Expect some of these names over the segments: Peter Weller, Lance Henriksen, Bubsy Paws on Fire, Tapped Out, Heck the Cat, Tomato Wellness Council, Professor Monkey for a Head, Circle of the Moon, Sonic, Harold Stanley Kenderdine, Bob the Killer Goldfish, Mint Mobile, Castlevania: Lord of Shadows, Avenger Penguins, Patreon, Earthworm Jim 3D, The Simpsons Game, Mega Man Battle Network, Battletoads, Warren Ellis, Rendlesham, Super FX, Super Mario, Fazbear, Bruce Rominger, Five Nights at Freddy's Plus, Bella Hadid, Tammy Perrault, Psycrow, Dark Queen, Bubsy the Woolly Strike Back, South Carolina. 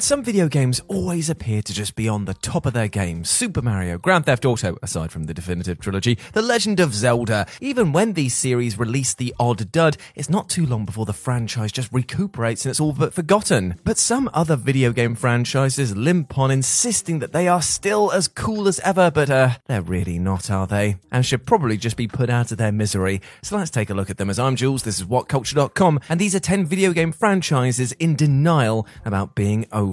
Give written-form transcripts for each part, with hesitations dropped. Some video games always appear to just be on the top of their game. Super Mario, Grand Theft Auto, aside from the definitive trilogy, The Legend of Zelda. Even when these series release the odd dud, it's not too long before the franchise just recuperates and it's all but forgotten. But some other video game franchises limp on, insisting that they are still as cool as ever, but they're really not, are they? And should probably just be put out of their misery. So let's take a look at them. As I'm Jules, this is WhatCulture.com, and these are 10 video game franchises in denial about being over.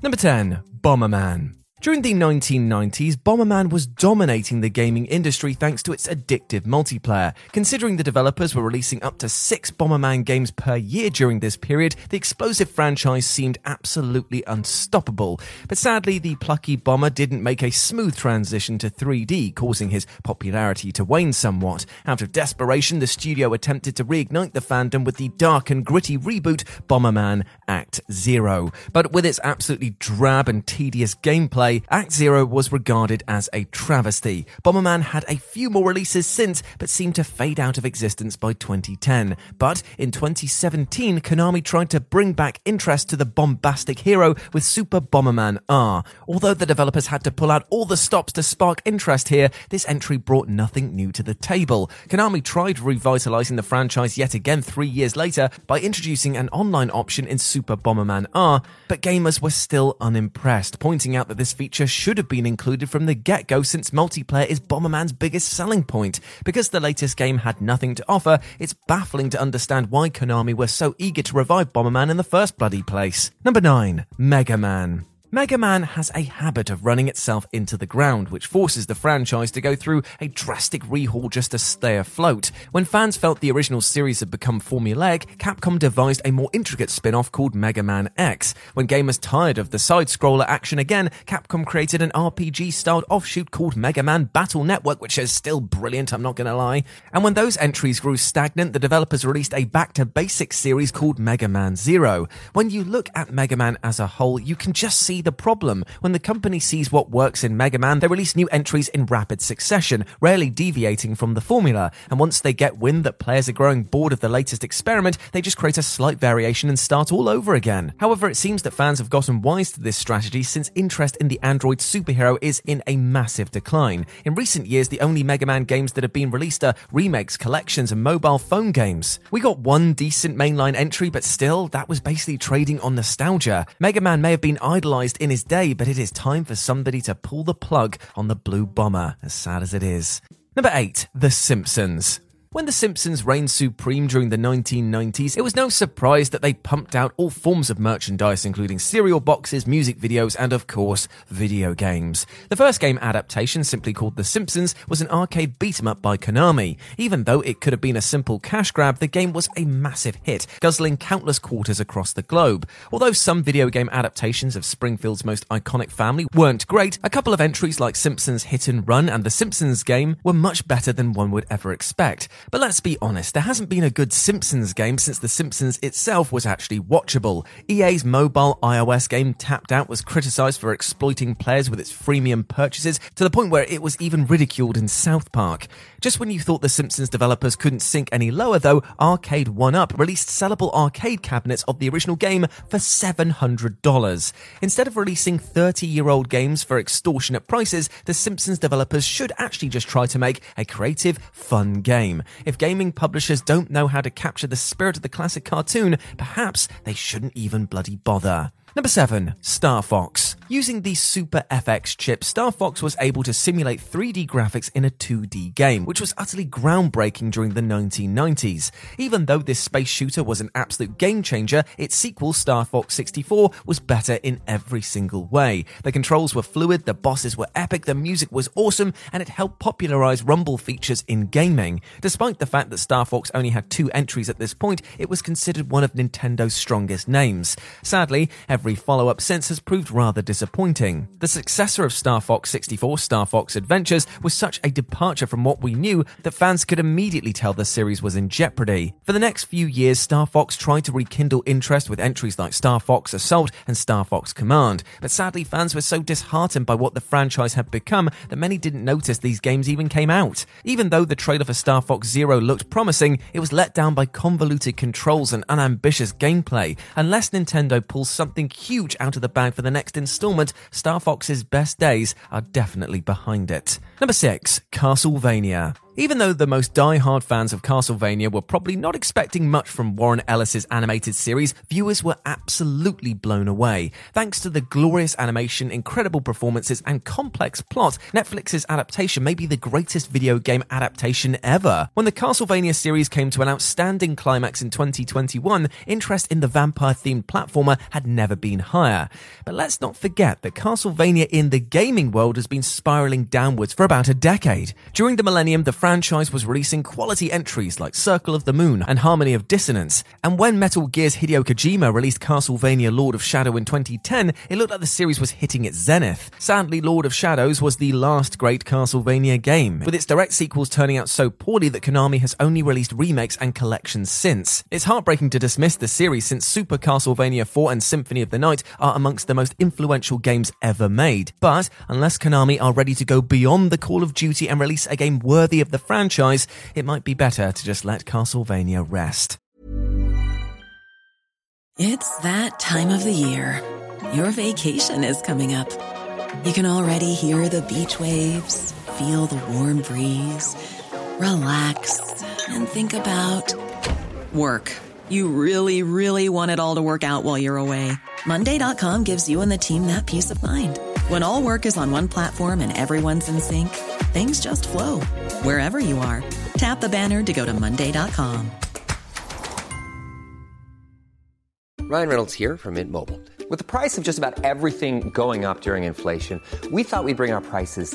Number 10, Bomberman. During the 1990s, Bomberman was dominating the gaming industry thanks to its addictive multiplayer. Considering the developers were releasing up to 6 Bomberman games per year during this period, the explosive franchise seemed absolutely unstoppable. But sadly, the plucky bomber didn't make a smooth transition to 3D, causing his popularity to wane somewhat. Out of desperation, the studio attempted to reignite the fandom with the dark and gritty reboot Bomberman Act Zero. But with its absolutely drab and tedious gameplay, Act Zero was regarded as a travesty. Bomberman had a few more releases since, but seemed to fade out of existence by 2010. But in 2017, Konami tried to bring back interest to the bombastic hero with Super Bomberman R. Although the developers had to pull out all the stops to spark interest here, this entry brought nothing new to the table. Konami tried revitalizing the franchise yet again 3 years later by introducing an online option in Super Bomberman R, but gamers were still unimpressed, pointing out that this feature should have been included from the get-go, since multiplayer is Bomberman's biggest selling point. Because the latest game had nothing to offer, it's baffling to understand why Konami were so eager to revive Bomberman in the first bloody place. Number 9, Mega Man. Mega Man has a habit of running itself into the ground, which forces the franchise to go through a drastic rehaul just to stay afloat. When fans felt the original series had become formulaic, Capcom devised a more intricate spin-off called Mega Man X. When gamers tired of the side-scroller action again, Capcom created an RPG-styled offshoot called Mega Man Battle Network, which is still brilliant, I'm not gonna lie. And when those entries grew stagnant, the developers released a back-to-basics series called Mega Man Zero. When you look at Mega Man as a whole, you can just see the problem. When the company sees what works in Mega Man, they release new entries in rapid succession, rarely deviating from the formula. And once they get wind that players are growing bored of the latest experiment, they just create a slight variation and start all over again. However, it seems that fans have gotten wise to this strategy, since interest in the android superhero is in a massive decline. In recent years, the only Mega Man games that have been released are remakes, collections, and mobile phone games. We got one decent mainline entry, but still, that was basically trading on nostalgia. Mega Man may have been idolized in his day, but it is time for somebody to pull the plug on the Blue Bomber, as sad as it is. Number 8, The Simpsons. When The Simpsons reigned supreme during the 1990s, it was no surprise that they pumped out all forms of merchandise, including cereal boxes, music videos, and of course, video games. The first game adaptation, simply called The Simpsons, was an arcade beat-em-up by Konami. Even though it could have been a simple cash grab, the game was a massive hit, guzzling countless quarters across the globe. Although some video game adaptations of Springfield's most iconic family weren't great, a couple of entries like Simpsons Hit and Run and The Simpsons Game were much better than one would ever expect. But let's be honest, there hasn't been a good Simpsons game since The Simpsons itself was actually watchable. EA's mobile iOS game Tapped Out was criticised for exploiting players with its freemium purchases, to the point where it was even ridiculed in South Park. Just when you thought The Simpsons developers couldn't sink any lower, though, Arcade 1UP released sellable arcade cabinets of the original game for $700. Instead of releasing 30-year-old games for extortionate prices, The Simpsons developers should actually just try to make a creative, fun game. If gaming publishers don't know how to capture the spirit of the classic cartoon, perhaps they shouldn't even bloody bother. Number 7. Star Fox. Using the Super FX chip, Star Fox was able to simulate 3D graphics in a 2D game, which was utterly groundbreaking during the 1990s. Even though this space shooter was an absolute game changer, its sequel, Star Fox 64, was better in every single way. The controls were fluid, the bosses were epic, the music was awesome, and it helped popularize rumble features in gaming. Despite the fact that Star Fox only had 2 entries at this point, it was considered one of Nintendo's strongest names. Sadly, every follow-up since has proved rather disappointing. The successor of Star Fox 64, Star Fox Adventures, was such a departure from what we knew that fans could immediately tell the series was in jeopardy. For the next few years, Star Fox tried to rekindle interest with entries like Star Fox Assault and Star Fox Command, but sadly fans were so disheartened by what the franchise had become that many didn't notice these games even came out. Even though the trailer for Star Fox Zero looked promising, it was let down by convoluted controls and unambitious gameplay. Unless Nintendo pulls something huge out of the bag for the next installment, Star Fox's best days are definitely behind it. Number 6. Castlevania. Even though the most die-hard fans of Castlevania were probably not expecting much from Warren Ellis' animated series, viewers were absolutely blown away. Thanks to the glorious animation, incredible performances, and complex plot, Netflix's adaptation may be the greatest video game adaptation ever. When the Castlevania series came to an outstanding climax in 2021, interest in the vampire-themed platformer had never been higher. But let's not forget that Castlevania in the gaming world has been spiraling downwards for about a decade. During the millennium, the franchise was releasing quality entries like Circle of the Moon and Harmony of Dissonance, and when Metal Gear's Hideo Kojima released Castlevania: Lord of Shadows in 2010, it looked like the series was hitting its zenith. Sadly, Lord of Shadows was the last great Castlevania game, with its direct sequels turning out so poorly that Konami has only released remakes and collections since. It's heartbreaking to dismiss the series since Super Castlevania 4 and Symphony of the Night are amongst the most influential games ever made, but unless Konami are ready to go beyond the Call of Duty and release a game worthy of the franchise, it might be better to just let Castlevania rest. It's that time of the year. Your vacation is coming up. You can already hear the beach waves, feel the warm breeze, relax, and think about work. You really, really want it all to work out while you're away. Monday.com gives you and the team that peace of mind. When all work is on one platform and everyone's in sync, things just flow. Wherever you are, tap the banner to go to monday.com. Ryan Reynolds here from Mint Mobile. With the price of just about everything going up during inflation, we thought we'd bring our prices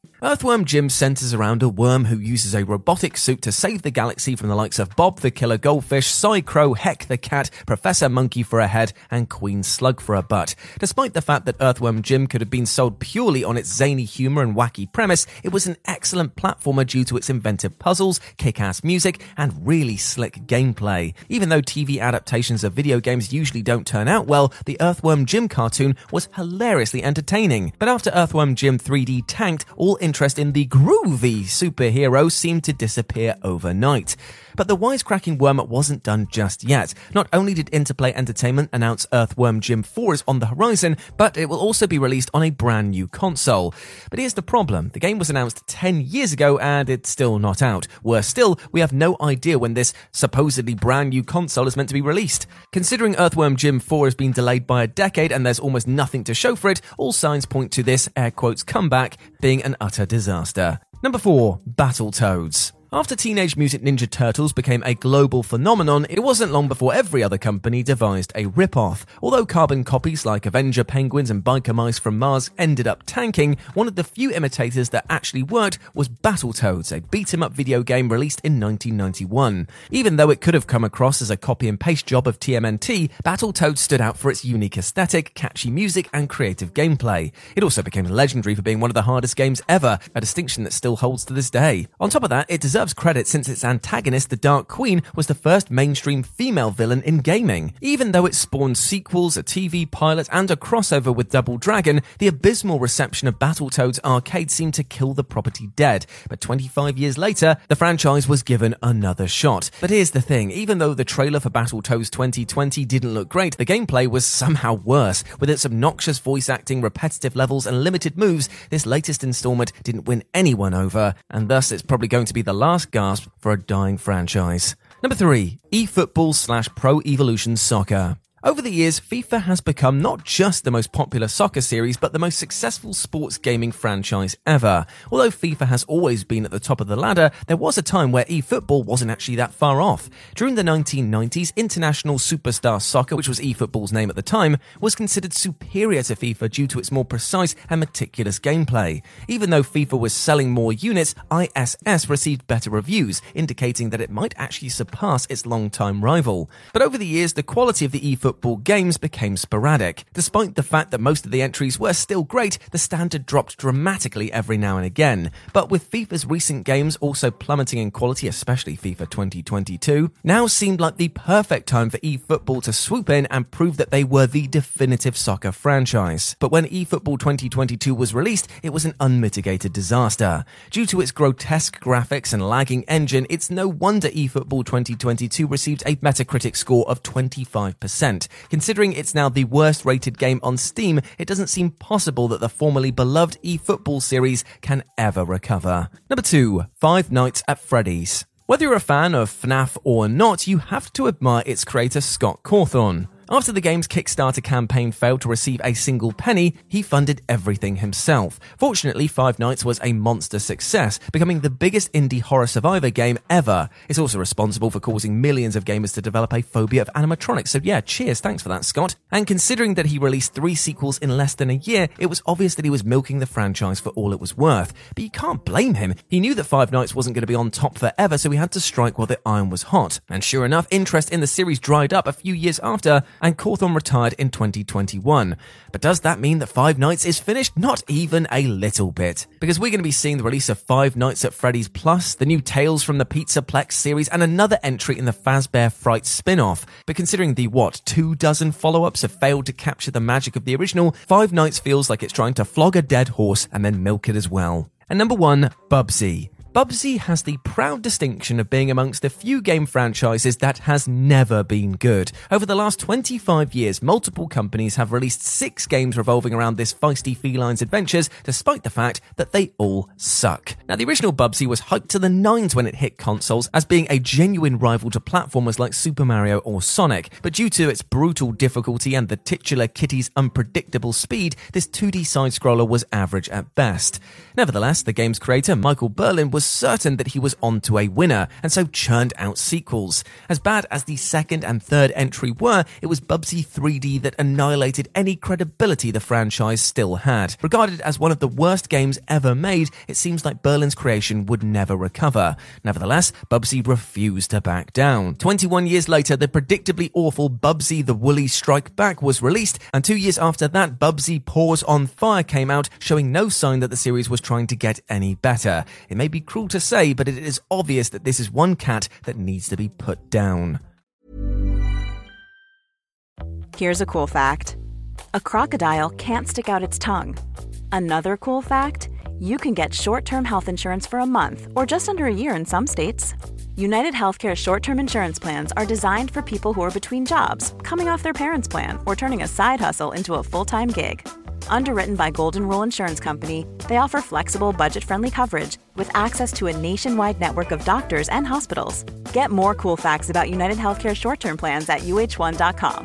Earthworm Jim centers around a worm who uses a robotic suit to save the galaxy from the likes of Bob the Killer Goldfish, Psycrow, Heck the Cat, Professor Monkey for a head, and Queen Slug for a butt. Despite the fact that Earthworm Jim could have been sold purely on its zany humor and wacky premise, it was an excellent platformer due to its inventive puzzles, kick-ass music, and really slick gameplay. Even though TV adaptations of video games usually don't turn out well, the Earthworm Jim cartoon was hilariously entertaining. But after Earthworm Jim 3D tanked, all interest in the groovy superhero seemed to disappear overnight. But the wisecracking worm wasn't done just yet. Not only did Interplay Entertainment announce Earthworm Jim 4 is on the horizon, but it will also be released on a brand new console. But here's the problem. The game was announced 10 years ago and it's still not out. Worse still, we have no idea when this supposedly brand new console is meant to be released. Considering Earthworm Jim 4 has been delayed by a decade and there's almost nothing to show for it, all signs point to this air quotes comeback being an utter disaster. Number 4, Battletoads. After Teenage Mutant Ninja Turtles became a global phenomenon, it wasn't long before every other company devised a rip-off. Although carbon copies like Avenger Penguins and Biker Mice from Mars ended up tanking, one of the few imitators that actually worked was Battletoads, a beat-em-up video game released in 1991. Even though it could have come across as a copy-and-paste job of TMNT, Battletoads stood out for its unique aesthetic, catchy music, and creative gameplay. It also became legendary for being one of the hardest games ever, a distinction that still holds to this day. On top of that, it deserves credit since its antagonist, the Dark Queen, was the first mainstream female villain in gaming. Even though it spawned sequels, a TV pilot, and a crossover with Double Dragon, the abysmal reception of Battletoads Arcade seemed to kill the property dead. But 25 years later, the franchise was given another shot. But here's the thing, even though the trailer for Battletoads 2020 didn't look great, the gameplay was somehow worse. With its obnoxious voice acting, repetitive levels, and limited moves, this latest installment didn't win anyone over, and thus it's probably going to be the last gasp for a dying franchise. Number 3, eFootball/Pro Evolution Soccer. Over the years, FIFA has become not just the most popular soccer series, but the most successful sports gaming franchise ever. Although FIFA has always been at the top of the ladder, there was a time where eFootball wasn't actually that far off. During the 1990s, International Superstar Soccer, which was eFootball's name at the time, was considered superior to FIFA due to its more precise and meticulous gameplay. Even though FIFA was selling more units, ISS received better reviews, indicating that it might actually surpass its long-time rival. But over the years, the quality of the eFootball games became sporadic. Despite the fact that most of the entries were still great, the standard dropped dramatically every now and again. But with FIFA's recent games also plummeting in quality, especially FIFA 2022, now seemed like the perfect time for eFootball to swoop in and prove that they were the definitive soccer franchise. But when eFootball 2022 was released, it was an unmitigated disaster. Due to its grotesque graphics and lagging engine, it's no wonder eFootball 2022 received a Metacritic score of 25%. Considering it's now the worst rated game on Steam, it doesn't seem possible that the formerly beloved eFootball series can ever recover. Number 2, Five Nights at Freddy's. Whether you're a fan of FNAF or not, you have to admire its creator Scott Cawthon. After the game's Kickstarter campaign failed to receive a single penny, he funded everything himself. Fortunately, Five Nights was a monster success, becoming the biggest indie horror survivor game ever. It's also responsible for causing millions of gamers to develop a phobia of animatronics, so yeah, cheers, thanks for that, Scott. And considering that he released 3 sequels in less than a year, it was obvious that he was milking the franchise for all it was worth. But you can't blame him. He knew that Five Nights wasn't going to be on top forever, so he had to strike while the iron was hot. And sure enough, interest in the series dried up a few years after, and Cawthon retired in 2021. But does that mean that Five Nights is finished? Not even a little bit. Because we're going to be seeing the release of Five Nights at Freddy's Plus, the new Tales from the Pizzaplex series, and another entry in the Fazbear Fright spin-off. But considering the, 2 dozen follow-ups have failed to capture the magic of the original, Five Nights feels like it's trying to flog a dead horse and then milk it as well. And number 1, Bubsy. Bubsy has the proud distinction of being amongst the few game franchises that has never been good. Over the last 25 years, multiple companies have released 6 games revolving around this feisty feline's adventures, despite the fact that they all suck. Now, the original Bubsy was hyped to the nines when it hit consoles as being a genuine rival to platformers like Super Mario or Sonic, but due to its brutal difficulty and the titular kitty's unpredictable speed, this 2D side-scroller was average at best. Nevertheless, the game's creator, Michael Berlin, was certain that he was onto a winner, and so churned out sequels. As bad as the second and third entry were, it was Bubsy 3D that annihilated any credibility the franchise still had. Regarded as one of the worst games ever made, it seems like Berlin's creation would never recover. Nevertheless, Bubsy refused to back down. 21 years later, the predictably awful Bubsy the Woolly Strike Back was released, and 2 years after that, Bubsy Paws on Fire came out, showing no sign that the series was trying to get any better. It may be cruel to say, but it is obvious that this is one cat that needs to be put down. Here's a cool fact. A crocodile can't stick out its tongue. Another cool fact, you can get short-term health insurance for a month or just under a year in some states. United Healthcare short-term insurance plans are designed for people who are between jobs, coming off their parents' plan, or turning a side hustle into a full-time gig. Underwritten by Golden Rule Insurance Company, they offer flexible, budget-friendly coverage with access to a nationwide network of doctors and hospitals. Get more cool facts about United Healthcare short-term plans at UH1.com.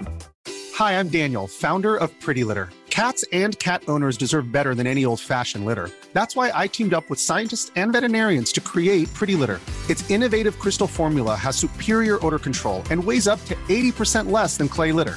Hi, I'm Daniel, founder of Pretty Litter. Cats and cat owners deserve better than any old-fashioned litter. That's why I teamed up with scientists and veterinarians to create Pretty Litter. Its innovative crystal formula has superior odor control and weighs up to 80% less than clay litter.